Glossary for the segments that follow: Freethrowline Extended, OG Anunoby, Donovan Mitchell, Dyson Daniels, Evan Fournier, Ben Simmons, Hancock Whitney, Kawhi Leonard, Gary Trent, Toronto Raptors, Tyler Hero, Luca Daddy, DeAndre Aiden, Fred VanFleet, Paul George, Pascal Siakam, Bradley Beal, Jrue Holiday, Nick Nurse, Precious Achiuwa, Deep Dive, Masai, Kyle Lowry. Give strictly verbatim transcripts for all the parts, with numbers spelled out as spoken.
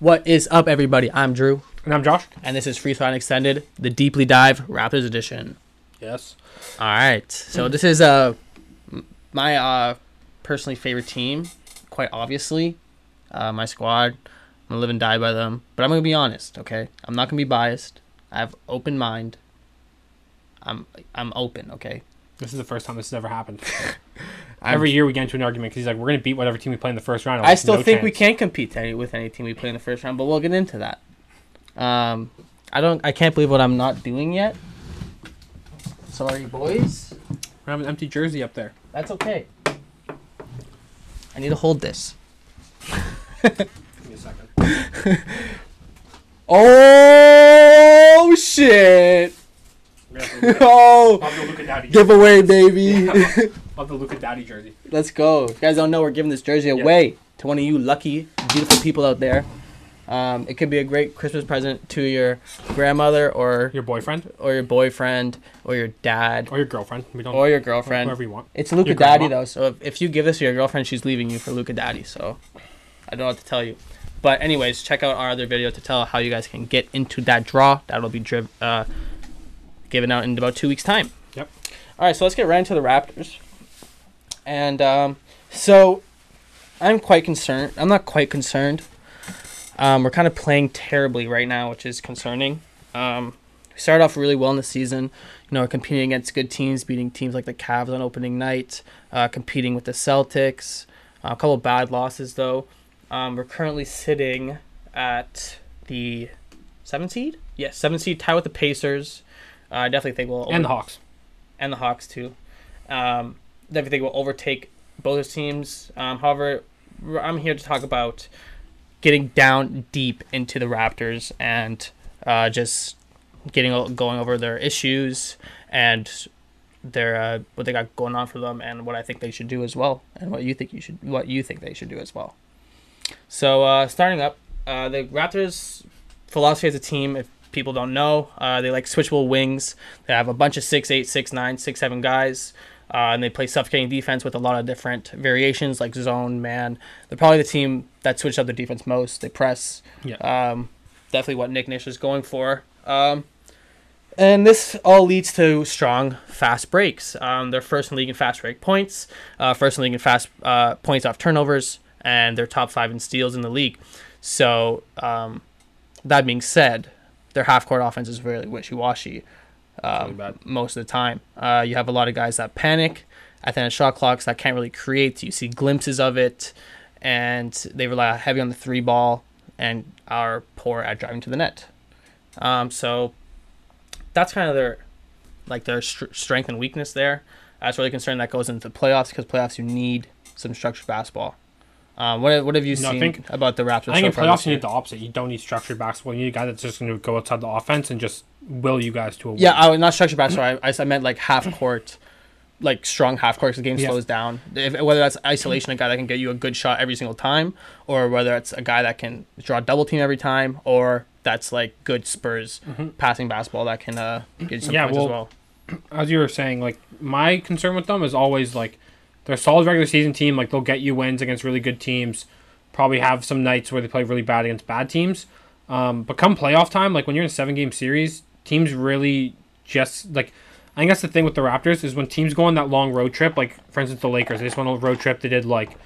What is up, everybody? I'm Jrue. And I'm Josh. And this is Freethrowline Extended, the Deeply Dive Raptors edition. Yes. All right. So this is uh, my uh, personally favorite team, quite obviously. Uh, my squad. I'm going to live and die by them. But I'm going to be honest, okay? I'm not going to be biased. I have open mind. I'm I'm open, okay? This is the first time this has ever happened. Every year we get into an argument because he's like, we're going to beat whatever team we play in the first round. I still no think chance. we can compete to any, with any team we play in the first round, but we'll get into that. Um, I don't. I can't believe what I'm not doing yet. Sorry, boys. I have an empty jersey up there. That's okay. I need to hold this. Give me a second. Oh, shit. Oh, love the Luca Daddy giveaway, baby. Yeah, love, love the Luca Daddy jersey. Let's go. If you guys don't know, we're giving this jersey away yeah. to one of you lucky, beautiful people out there. Um, it could be a great Christmas present to your grandmother or your boyfriend or your boyfriend or your dad or your girlfriend. We don't or your girlfriend. Whoever you want. It's Luca Daddy, though. So if, if you give this to your girlfriend, she's leaving you for Luca Daddy. So I don't know what to tell you. But anyways, check out our other video to tell how you guys can get into that draw. That'll be driven. Uh, given out in about two weeks' time. Yep. All right, so let's get right into the Raptors. And um, so I'm quite concerned. I'm not quite concerned. Um, we're kind of playing terribly right now, which is concerning. Um, we started off really well in the season. You know, we're competing against good teams, beating teams like the Cavs on opening night, uh, competing with the Celtics. Uh, a couple of bad losses, though. Um, we're currently sitting at the seventh seed? Yes, seventh seed, tied with the Pacers. Uh, I definitely think we'll... Over- and the Hawks. And the Hawks, too. Um, definitely think we'll overtake both those teams. Um, however, I'm here to talk about getting down deep into the Raptors and uh, just getting going over their issues and their uh, what they got going on for them and what I think they should do as well and what you think you should what you think they should do as well. So uh, starting up, uh, the Raptors' philosophy as a team, if people don't know, uh, they like switchable wings. They have a bunch of six eight, six nine, six seven guys, uh, and they play suffocating defense with a lot of different variations like zone, man. They're probably the team that switched up their defense most. They press. Yeah. Um, definitely what Nick Nurse is going for. Um, and this all leads to strong fast breaks. Um, they're first in the league in fast break points, uh, first in the league in fast uh, points off turnovers, and they're top five in steals in the league. So um, that being said, their half-court offense is really wishy-washy um, really most of the time. Uh, you have a lot of guys that panic at the end of shot clocks that can't really create. You see glimpses of it, and they rely heavy on the three ball and are poor at driving to the net. Um, so that's kind of their like their st- strength and weakness there. That's really concerned that goes into the playoffs because playoffs you need some structured basketball. Um, what, what have you no, seen think, about the Raptors? I think so in playoffs you need the opposite. You don't need structured basketball. You need a guy that's just going to go outside the offense and just will you guys to a win. Yeah, I, not structured basketball. I, I meant like half court, like strong half court because the game yes. slows down. If, whether that's isolation, a guy that can get you a good shot every single time, or whether it's a guy that can draw double team every time, or that's like good Spurs mm-hmm. passing basketball that can uh, get you some yeah, points well, as well. As you were saying, like my concern with them is always like, they're a solid regular season team. Like, they'll get you wins against really good teams. Probably have some nights where they play really bad against bad teams. Um, but come playoff time, like, when you're in a seven-game series, teams really just, like, I think that's the thing with the Raptors is when teams go on that long road trip, like, for instance, the Lakers. They just went on a road trip. They did, like,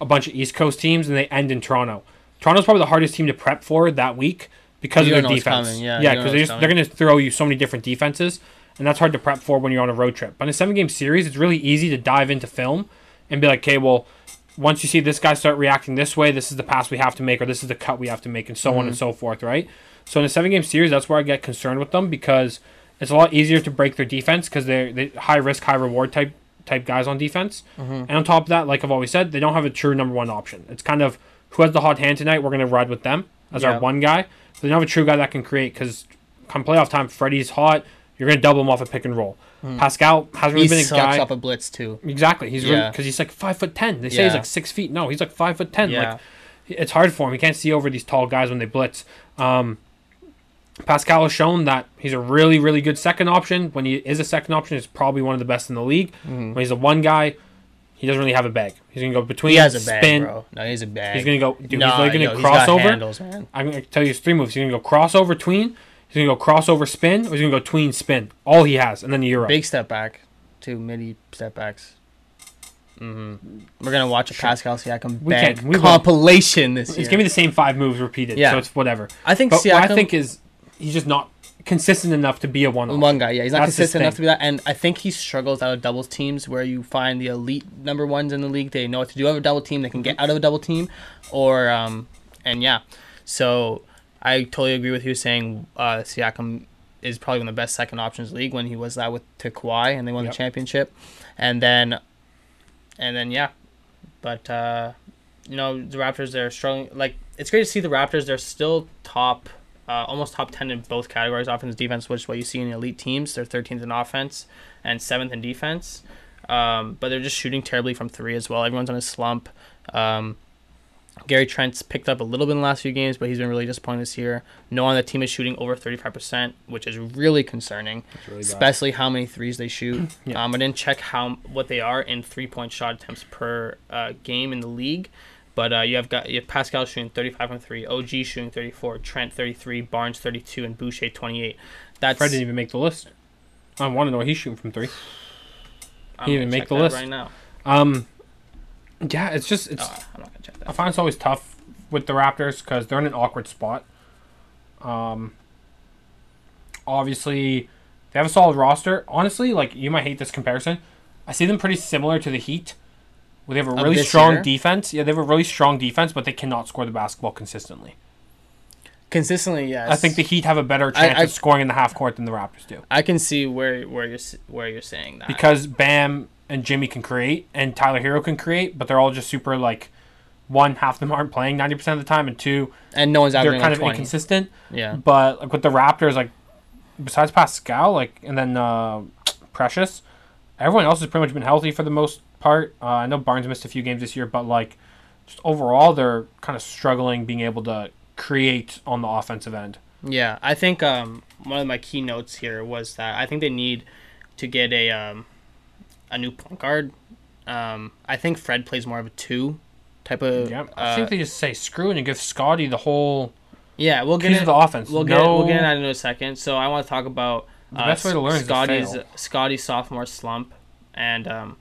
a bunch of East Coast teams, and they end in Toronto. Toronto's probably the hardest team to prep for that week because you of their defense. Yeah, because yeah, they're, they're going to throw you so many different defenses. And that's hard to prep for when you're on a road trip. But in a seven-game series, it's really easy to dive into film and be like, okay, well, once you see this guy start reacting this way, this is the pass we have to make, or this is the cut we have to make, and so mm-hmm. on and so forth, right? So in a seven-game series, that's where I get concerned with them because it's a lot easier to break their defense because they're, they're high-risk, high-reward type type guys on defense. Mm-hmm. And on top of that, like I've always said, they don't have a true number one option. It's kind of who has the hot hand tonight, we're going to ride with them as yeah. our one guy. So they don't have a true guy that can create because come playoff time, Freddie's hot. You're going to double him off a pick and roll. Mm. Pascal hasn't really he been a guy. He sucks off a blitz, too. Exactly. He's yeah. really, because he's like five foot ten. They say yeah. he's like six feet. No, he's like five foot ten. Yeah. Like, it's hard for him. He can't see over these tall guys when they blitz. Um, Pascal has shown that he's a really, really good second option. When he is a second option, he's probably one of the best in the league. Mm. When he's a one guy, He doesn't really have a bag. He's going to go between. He has a spin. bag, bro. No, he has a bag. He's going to go. Dude, nah, he's going to crossover. Handles, man. I'm going to tell you his three moves. He's going to go crossover, tween. He's going to go crossover, spin. Or he's going to go tween, spin. All he has. And then the Euro. Big step back. Two midi step backs. Mm-hmm. We're going to watch a Pascal Siakam we bag we compilation will. this year. He's going to be the same five moves repeated. Yeah. So it's whatever. I think but Siakam. What I think is he's just not consistent enough to be a one-off. One guy, yeah. He's not That's consistent enough to be that. And I think he struggles out of doubles teams where you find the elite number ones in the league. They know what to do out of a double team. They can get out of a double team. Or, um, and yeah. So I totally agree with you saying uh, Siakam is probably one of the best second options league when he was that with to Kawhi and they won yep. the championship. And then, and then, yeah. But, uh, you know, the Raptors, they're struggling. Like, it's great to see the Raptors. They're still top. Uh, almost top ten in both categories, offense, defense, which is what you see in elite teams. They're thirteenth in offense and seventh in defense. Um, but they're just shooting terribly from three as well. Everyone's on a slump. Um, Gary Trent's picked up a little bit in the last few games, but he's been really disappointing this year. No one on the team is shooting over thirty-five percent, which is really concerning, really especially how many threes they shoot. yeah. um, I didn't check how what they are in three-point shot attempts per uh, game in the league. But uh, you have got you have Pascal shooting thirty-five on three, O G shooting thirty-four, Trent thirty-three, Barnes thirty-two, and Boucher twenty-eight. That's Fred didn't even make the list. I want to know what he's shooting from three. I'm he didn't even make the list right now. Um, yeah, it's just it's. Uh, I'm not gonna check that. I find it's always tough with the Raptors because they're in an awkward spot. Um. Obviously, they have a solid roster. Honestly, like you might hate this comparison, I see them pretty similar to the Heat. Well, they have a really strong year. defense. Yeah, they have a really strong defense, but they cannot score the basketball consistently. Consistently, yes. I think the Heat have a better chance I, I, of scoring in the half court than the Raptors do. I can see where where you're where you're saying that because Bam and Jimmy can create and Tyler Hero can create, but they're all just super like one half of them aren't playing ninety percent of the time, and two and no one's averaging. They're kind of twenty. Inconsistent. Yeah, but like with the Raptors, like besides Pascal, like and then uh, Precious, everyone else has pretty much been healthy for the most. part. Uh, I know Barnes missed a few games this year, but like just overall, they're kind of struggling being able to create on the offensive end. Yeah, I think um, one of my key notes here was that I think they need to get a um, a new point guard. Um, I think Fred plays more of a two type of. Yeah, I uh, think they just say screw it and give Scottie the whole. Yeah, we'll get into the offense. We'll no. get we'll get into that in a second. So I want to talk about uh, the best way to learn Scottie's Scottie's sophomore slump and. Um,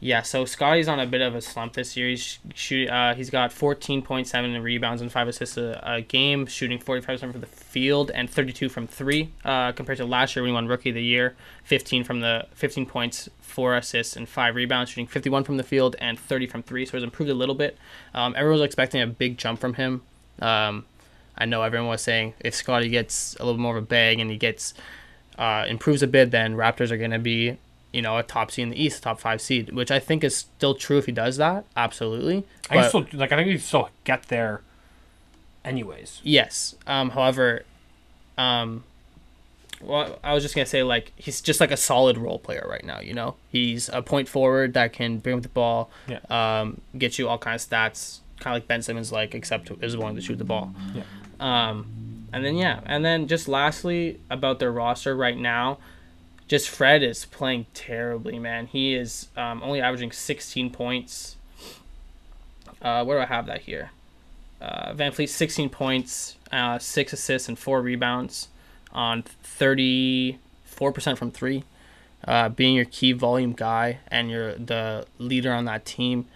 Yeah, so Scottie's on a bit of a slump this year. He's shoot, uh, he's got fourteen point seven rebounds and five assists a, a game, shooting forty-five percent from the field and thirty-two from three. Uh, compared to last year when he won Rookie of the Year, fifteen from the fifteen points, four assists, and five rebounds, shooting fifty-one from the field and thirty from three. So he's improved a little bit. Um, everyone was expecting a big jump from him. Um, I know everyone was saying if Scottie gets a little more of a bag and he gets uh, improves a bit, then Raptors are going to be. You know, a top seed in the East, a top five seed, which I think is still true if he does that. Absolutely. But, I can still, like I think he still get there, anyways. Yes. Um. However, um, well, I was just gonna say like he's just like a solid role player right now. You know, he's a point forward that can bring up the ball, yeah. um, get you all kinds of stats, kind of like Ben Simmons, like except is willing to shoot the ball. Yeah. Um, and then yeah, and then just lastly about their roster right now. Just Fred is playing terribly, man. He is um, only averaging sixteen points. Uh, where do I have that here? Uh, VanFleet, sixteen points, uh, six assists, and four rebounds on thirty-four percent from three, uh, being your key volume guy and you're the leader on that team.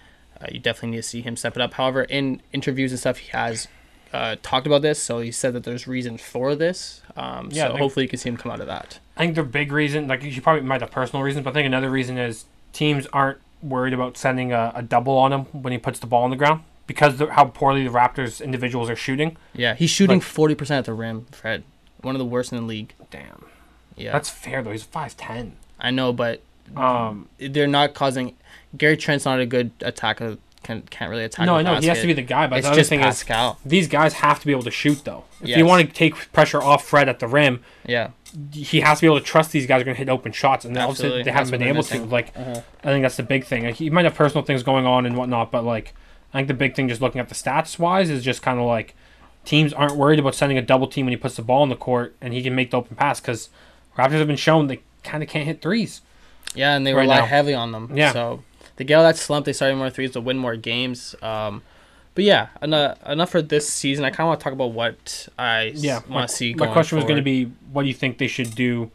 Uh, you definitely need to see him step it up. However, in interviews and stuff, he has uh, talked about this, so he said that there's reason for this. Um, yeah, so they- hopefully you can see him come out of that. I think the big reason, like you probably might have personal reasons, but I think another reason is teams aren't worried about sending a, a double on him when he puts the ball on the ground because of how poorly the Raptors individuals are shooting. Yeah, he's shooting like, forty percent at the rim, Fred. One of the worst in the league. Damn. Yeah. That's fair, though. He's five ten. I know, but um, they're not causing... Gary Trent's not a good attacker. Can, can't really attack. No, I know. Basket. He has to be the guy, but it's the other just thing Pascal. Is these guys have to be able to shoot, though. If yes. you want to take pressure off Fred at the rim... Yeah. He has to be able to trust these guys are going to hit open shots, and obviously they haven't been able to. Like, uh-huh. I think that's the big thing. Like, he might have personal things going on and whatnot, but like, I think the big thing, just looking at the stats wise, is just kind of like teams aren't worried about sending a double team when he puts the ball in the court and he can make the open pass because Raptors have been shown they kind of can't hit threes. Yeah, and they right rely now. heavily on them. Yeah. So they get out of that slump, they start more threes, they'll win more games. Um, but yeah, enough, enough for this season. I kind of want to talk about what I yeah, want to see going My question forward. was going to be, what do you think they should do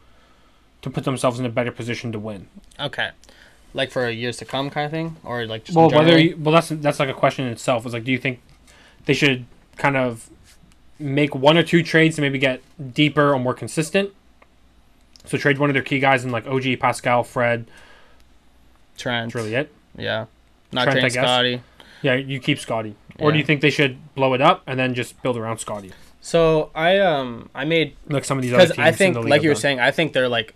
to put themselves in a better position to win? Okay. Like for years to come kind of thing? Or like just well, whether you, well, that's that's like a question in itself. Is like, do you think they should kind of make one or two trades to maybe get deeper or more consistent? So trade one of their key guys in like O G, Pascal, Fred, Trent. That's really it. Yeah. Not Trent, I guess. Scottie. Yeah, you keep Scottie. Or yeah. do you think they should blow it up and then just build around Scottie? So I um I made like some of these other teams. I think, in the league like you were done. saying, I think they're like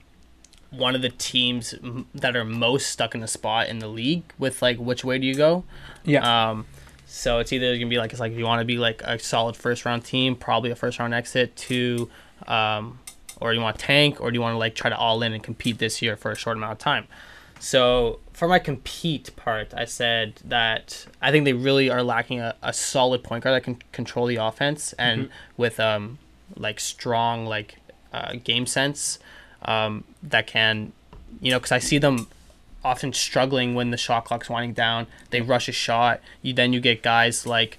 one of the teams that are most stuck in a spot in the league with like which way do you go? Yeah. Um, so it's either gonna be like it's like if you want to be like a solid first round team, probably a first round exit to, um, or you want to tank, or do you want to like try to all in and compete this year for a short amount of time? So for my compete part, I said that I think they really are lacking a, a solid point guard that can control the offense and mm-hmm. with um like strong like uh, game sense. Um, that can, you know, because I see them often struggling when the shot clock's winding down. They rush a shot. You Then you get guys like,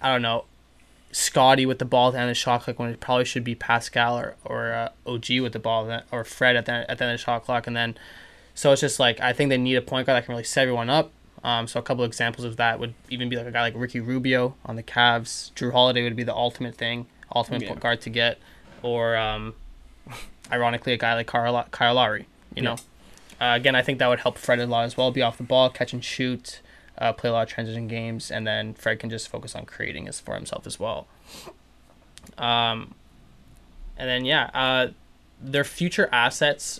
I don't know, Scottie with the ball at the end of the shot clock when it probably should be Pascal or, or uh, O G with the ball at the, or Fred at the, at the end of the shot clock. And then, so it's just like, I think they need a point guard that can really set everyone up. Um, so a couple of examples of that would even be like a guy like Ricky Rubio on the Cavs. Jrue Holiday would be the ultimate thing, ultimate yeah. point guard to get. Or, um... ironically, a guy like Kyle, Kyle Lowry, you know. Yeah. Uh, again, I think that would help Fred a lot as well. Be off the ball, catch and shoot, uh, play a lot of transition games, and then Fred can just focus on creating this for himself as well. Um, and then yeah, uh, their future assets,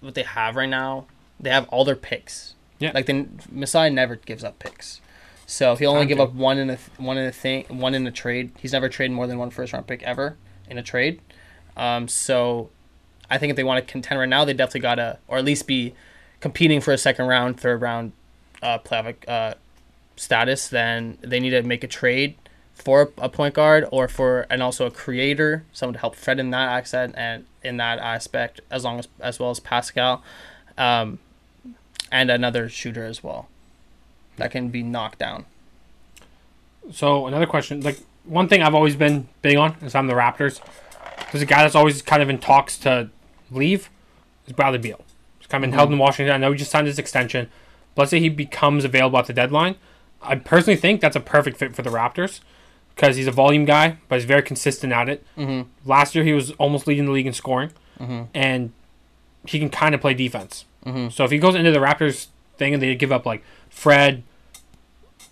what they have right now, they have all their picks. Yeah, like the Masai never gives up picks, so he'll only give up one in a one in a thing, one in a trade. He's never traded more than one first round pick ever in a trade. Um, so. I think if they want to contend right now, they definitely got to, or at least be competing for a second round, third round uh, playoff uh, status, then they need to make a trade for a point guard or for, and also a creator, someone to help Fred in that accent and in that aspect, as long as, as well as Pascal, um, and another shooter as well that can be knocked down. So another question, like one thing I've always been big on is I'm the Raptors. There's a guy that's always kind of in talks to leave is Bradley Beal. He's kind of been mm-hmm. held in Washington. I know he just signed his extension. But let's say he becomes available at the deadline. I personally think that's a perfect fit for the Raptors because he's a volume guy, but he's very consistent at it. Mm-hmm. Last year, he was almost leading the league in scoring, mm-hmm. and he can kind of play defense. Mm-hmm. So if he goes into the Raptors thing and they give up, like, Fred,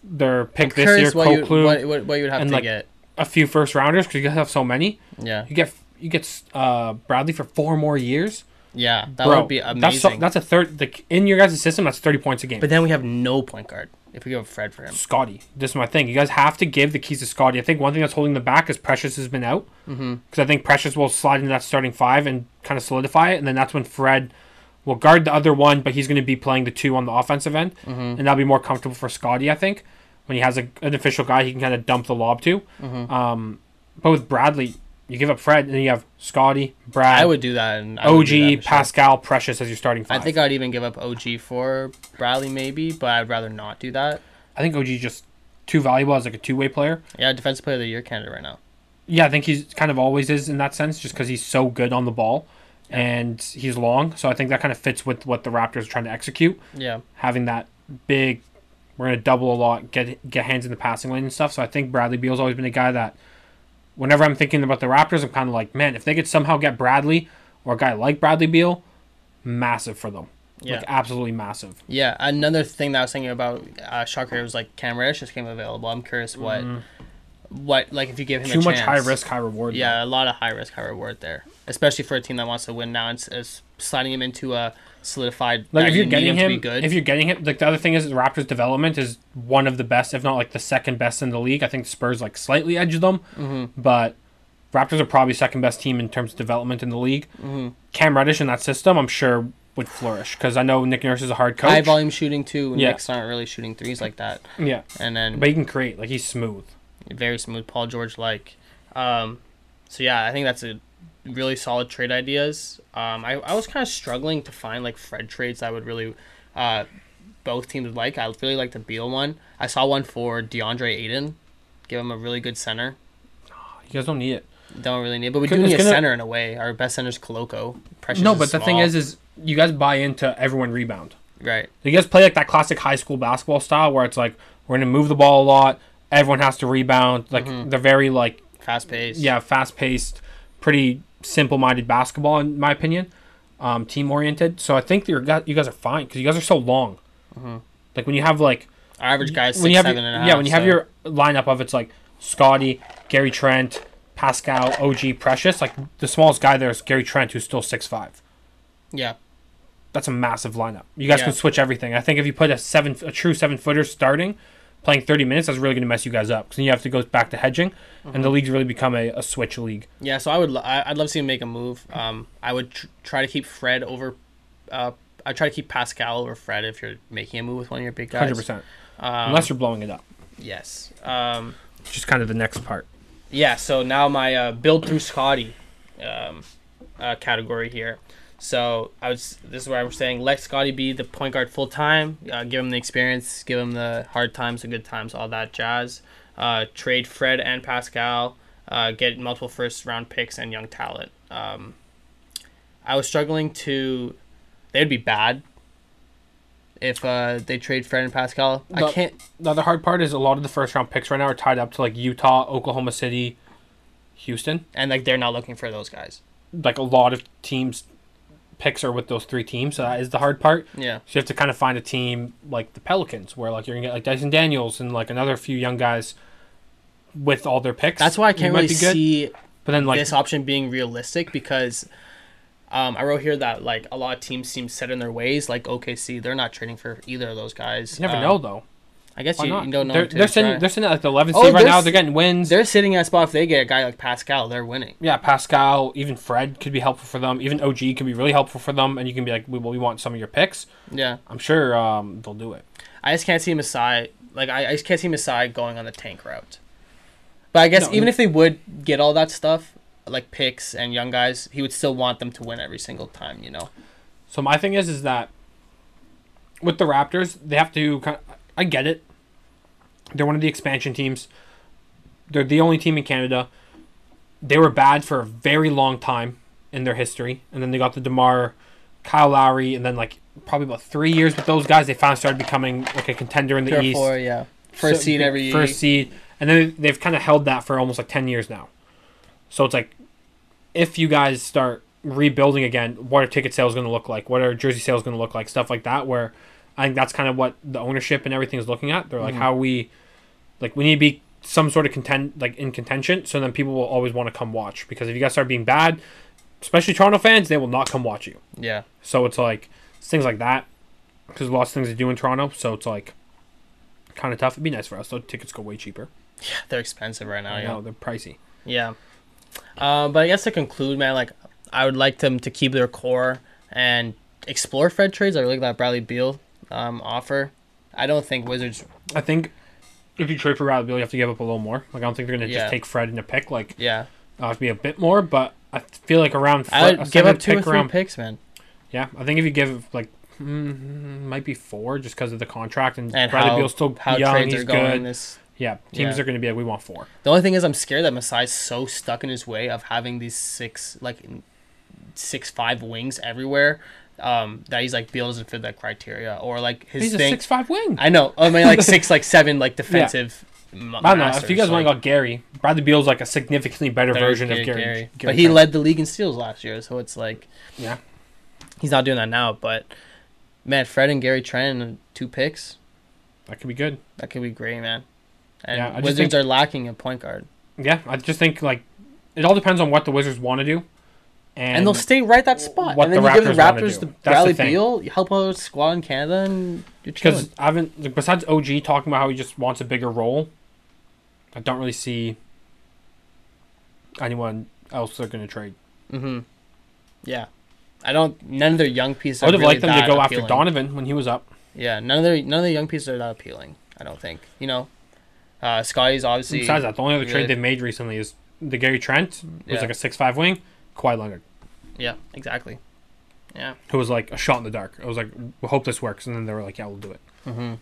their pick I'm this year, Koloko, what, what, what you would have and, to like, get. A few first rounders because you have so many. Yeah, you get you get uh, Bradley for four more years. Yeah, that Bro, would be amazing. That's, so, that's a third the, in your guys' system. That's thirty points a game. But then we have no point guard if we give up Fred for him. Scottie, this is my thing. You guys have to give the keys to Scottie. I think one thing that's holding them back is Precious has been out because mm-hmm. I think Precious will slide into that starting five and kind of solidify it, and then that's when Fred will guard the other one, but he's going to be playing the two on the offensive end, mm-hmm. and that'll be more comfortable for Scottie, I think. When he has a, an official guy he can kind of dump the lob to. Mm-hmm. Um, but with Bradley, you give up Fred, and then you have Scottie, Brad. I would do that. And O G, do that Pascal, sure. Precious as your starting five. I think I'd even give up O G for Bradley maybe, but I'd rather not do that. I think O G is just too valuable as like a two-way player. Yeah, defensive player of the year candidate right now. Yeah, I think he's kind of always is in that sense just because he's so good on the ball. Yeah. And he's long, so I think that kind of fits with what the Raptors are trying to execute. Yeah. Having that big... We're going to double a lot, get get hands in the passing lane and stuff. So I think Bradley Beal's always been a guy that whenever I'm thinking about the Raptors, I'm kind of like, man, if they could somehow get Bradley or a guy like Bradley Beal, massive for them. Yeah. Like, absolutely massive. Yeah. Another thing that I was thinking about, uh, Shocker, was like Cam Reddish just came available. I'm curious what, mm. what like, if you give him Too a chance. Too much high risk, high reward. Yeah, there. A lot of high risk, high reward there, especially for a team that wants to win now and is sliding him into a solidified like if you're getting him, him if you're getting him like the other thing is the Raptors development is one of the best, if not like the second best in the league. I think the Spurs like slightly edge them, mm-hmm. but Raptors are probably second best team in terms of development in the league. Mm-hmm. Cam Reddish in that system I'm sure would flourish because I know Nick Nurse is a hard coach. High volume shooting too. Yeah. Knicks aren't really shooting threes like that. Yeah, and then but he can create, like he's smooth, very smooth, Paul George like. Um, so yeah, I think that's a really solid trade ideas. Um, I, I was kind of struggling to find like Fred trades that would really uh, both teams would like. I really like the Beal one. I saw one for DeAndre Aiden. Give him a really good center. You guys don't need it. Don't really need it. But we do need a gonna... center in a way. Our best center is Koloko. Precious no, but is the small. thing is, is you guys buy into everyone rebound. Right. So you guys play like that classic high school basketball style where it's like, we're going to move the ball a lot. Everyone has to rebound. Like, mm-hmm. they're very like... Fast-paced. Yeah, fast-paced, pretty simple-minded basketball, in my opinion. Um, team-oriented. So I think you're, you guys are fine because you guys are so long. Mm-hmm. Like, when you have like... Our average guy is six, seven your, and a half. Yeah, when you so. have your lineup of it's like Scottie, Gary Trent, Pascal, O G, Precious. Like, the smallest guy there is Gary Trent, who's still six five. Yeah. That's a massive lineup. You guys yeah. can switch everything. I think if you put a seven, a true seven-footer starting, playing thirty minutes, that's really going to mess you guys up because you have to go back to hedging, mm-hmm. and the league's really become a, a switch league. Yeah, so I would, lo- I'd love to see him make a move. Um, I would tr- try to keep Fred over. Uh, I try to keep Pascal over Fred if you're making a move with one of your big guys. Hundred um, percent, unless you're blowing it up. Yes, um, which is kind of the next part. Yeah. So now my uh, build through Scottie um, uh, category here. So I was. This is where I was saying let Scottie be the point guard full time. Uh, give him the experience. Give him the hard times, the good times, all that jazz. Uh, trade Fred and Pascal. Uh, get multiple first round picks and young talent. Um, I was struggling to. They'd be bad if uh, they trade Fred and Pascal. The, I can't. The other hard part is a lot of the first round picks right now are tied up to like Utah, Oklahoma City, Houston, and like they're not looking for those guys. Like a lot of teams. Picks are with those three teams, so that is the hard part. Yeah. So you have to kind of find a team like the Pelicans, where like you're gonna get like Dyson Daniels and like another few young guys with all their picks. That's why I can't really see, but then like this option being realistic because um, I wrote here that like a lot of teams seem set in their ways. Like O K C, they're not trading for either of those guys. You never um, know though. I guess you, you don't know. They're, they're sitting. They're sitting at like the eleventh seed oh, right now. They're getting wins. They're sitting at a spot. If they get a guy like Pascal, they're winning. Yeah, Pascal. Even Fred could be helpful for them. Even O G could be really helpful for them. And you can be like, "Well, we want some of your picks." Yeah, I'm sure um, they'll do it. I just can't see Masai. Like I, I just can't see Masai going on the tank route. But I guess no, even no. if they would get all that stuff, like picks and young guys, he would still want them to win every single time. You know. So my thing is, is that with the Raptors, they have to kind of. I get it. They're one of the expansion teams. They're the only team in Canada. They were bad for a very long time in their history. And then they got the DeMar, Kyle Lowry, and then like probably about three years with those guys, they finally started becoming like a contender in the Three East. Four, yeah. First so, seed every year. First seed. And then they've kind of held that for almost like ten years now. So it's like, if you guys start rebuilding again, what are ticket sales going to look like? What are jersey sales going to look like? Stuff like that where... I think that's kind of what the ownership and everything is looking at. They're like, mm-hmm. how we, like, we need to be some sort of content, like in contention. So then people will always want to come watch because if you guys start being bad, especially Toronto fans, they will not come watch you. Yeah. So it's like it's things like that because lots of things to do in Toronto. So it's like kind of tough. It'd be nice for us though. Tickets go way cheaper. Yeah, they're expensive right now. I know, yeah, they're pricey. Yeah. Uh, but I guess to conclude, man, like I would like them to keep their core and explore Fred trades. I really like that Bradley Beal. Um, offer. I don't think Wizards... I think if you trade for Bradley Beal, you have to give up a little more. Like I don't think they're going to yeah. just take Fred in a pick. Like, yeah. It'll have to be a bit more, but I feel like around... Fre- I would give up two pick or three around, picks, man. Yeah, I think if you give, like, mm, might be four just because of the contract, and, and Bradley Beal's still how young, he's good. This, yeah, teams yeah. are going to be like, we want four. The only thing is I'm scared that Masai's so stuck in his way of having these six, like, six, five wings everywhere. Um, that he's like Beal doesn't fit that criteria or like his he's thing. He's a six five wing. I know. I mean like six like seven like defensive. Yeah. M- I don't masters, know. If you guys so want to go Gary, Bradley Beal's like a significantly better, better version Gary, of Gary, Gary. Gary. But he Trent. led the league in steals last year, so it's like yeah, he's not doing that now. But man, Fred and Gary Trent and two picks. That could be good. That could be great, man. And yeah, Wizards think, are lacking a point guard. Yeah, I just think like it all depends on what the Wizards want to do. And, and they'll stay right that spot. What and then the you give the Raptors the Bradley Beal, you help out squad in Canada, and you're chilling. Because I haven't, besides O G talking about how he just wants a bigger role, I don't really see anyone else they're going to trade. Mm-hmm. Yeah. I don't, none of their young pieces are appealing. I would have really liked them to go appealing. after Donovan when he was up. Yeah, none of their none of the young pieces are that appealing, I don't think. You know, uh, Scottie's obviously... Besides that, the only other really, trade they've made recently is the Gary Trent, who's yeah. like a six five wing. Kawhi Leonard. Yeah, exactly. Yeah. Who was like a shot in the dark. I was like, we hope this works. And then they were like, yeah, we'll do it. Mm-hmm.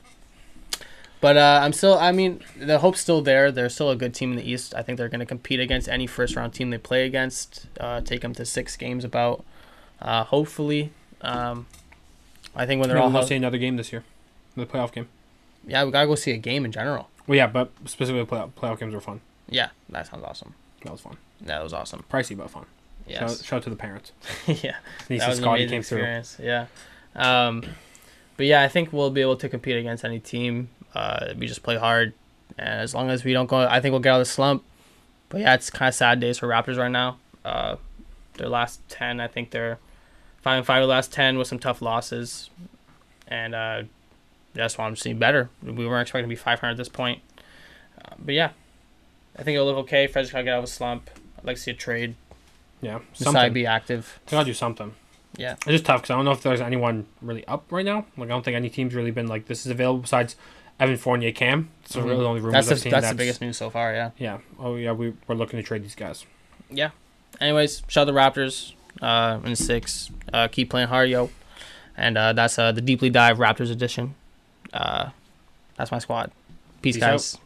But uh, I'm still, I mean, the hope's still there. They're still a good team in the East. I think they're going to compete against any first-round team they play against, uh, take them to six games about, uh, hopefully. Um, I think when they're all... We'll see another game this year, the playoff game. Yeah, we got to go see a game in general. Well, yeah, but specifically playoff, playoff games are fun. Yeah, that sounds awesome. That was fun. That was awesome. Pricey, but fun. Yes. Shout, shout out to the parents. Yeah. Niece and Scottie came experience. Through. Yeah. Um, but, yeah, I think we'll be able to compete against any team. Uh, we just play hard, and as long as we don't go, I think we'll get out of the slump. But yeah, it's kind of sad days for Raptors right now. Uh, their last ten, I think they're five and five. The last ten with some tough losses, and uh, that's why I'm seeing better. We weren't expecting to be five hundred at this point, uh, but yeah, I think it'll look okay. Fred's gotta get out of a slump. I'd like to see a trade. Yeah, something. Be active. Gotta do something. Yeah, it's just tough because I don't know if there's anyone really up right now. Like I don't think any team's really been like this is available besides Evan Fournier, Cam. So mm-hmm. really the only rumors that's I've the, seen. That's, that's the biggest news so far, yeah. Yeah. Oh, yeah, we, we're looking to trade these guys. Yeah. Anyways, shout out the Raptors uh, in six. Uh, keep playing hard, yo. And uh, that's uh, the Deeply Dive Raptors edition. Uh, that's my squad. Peace, Peace guys. Out.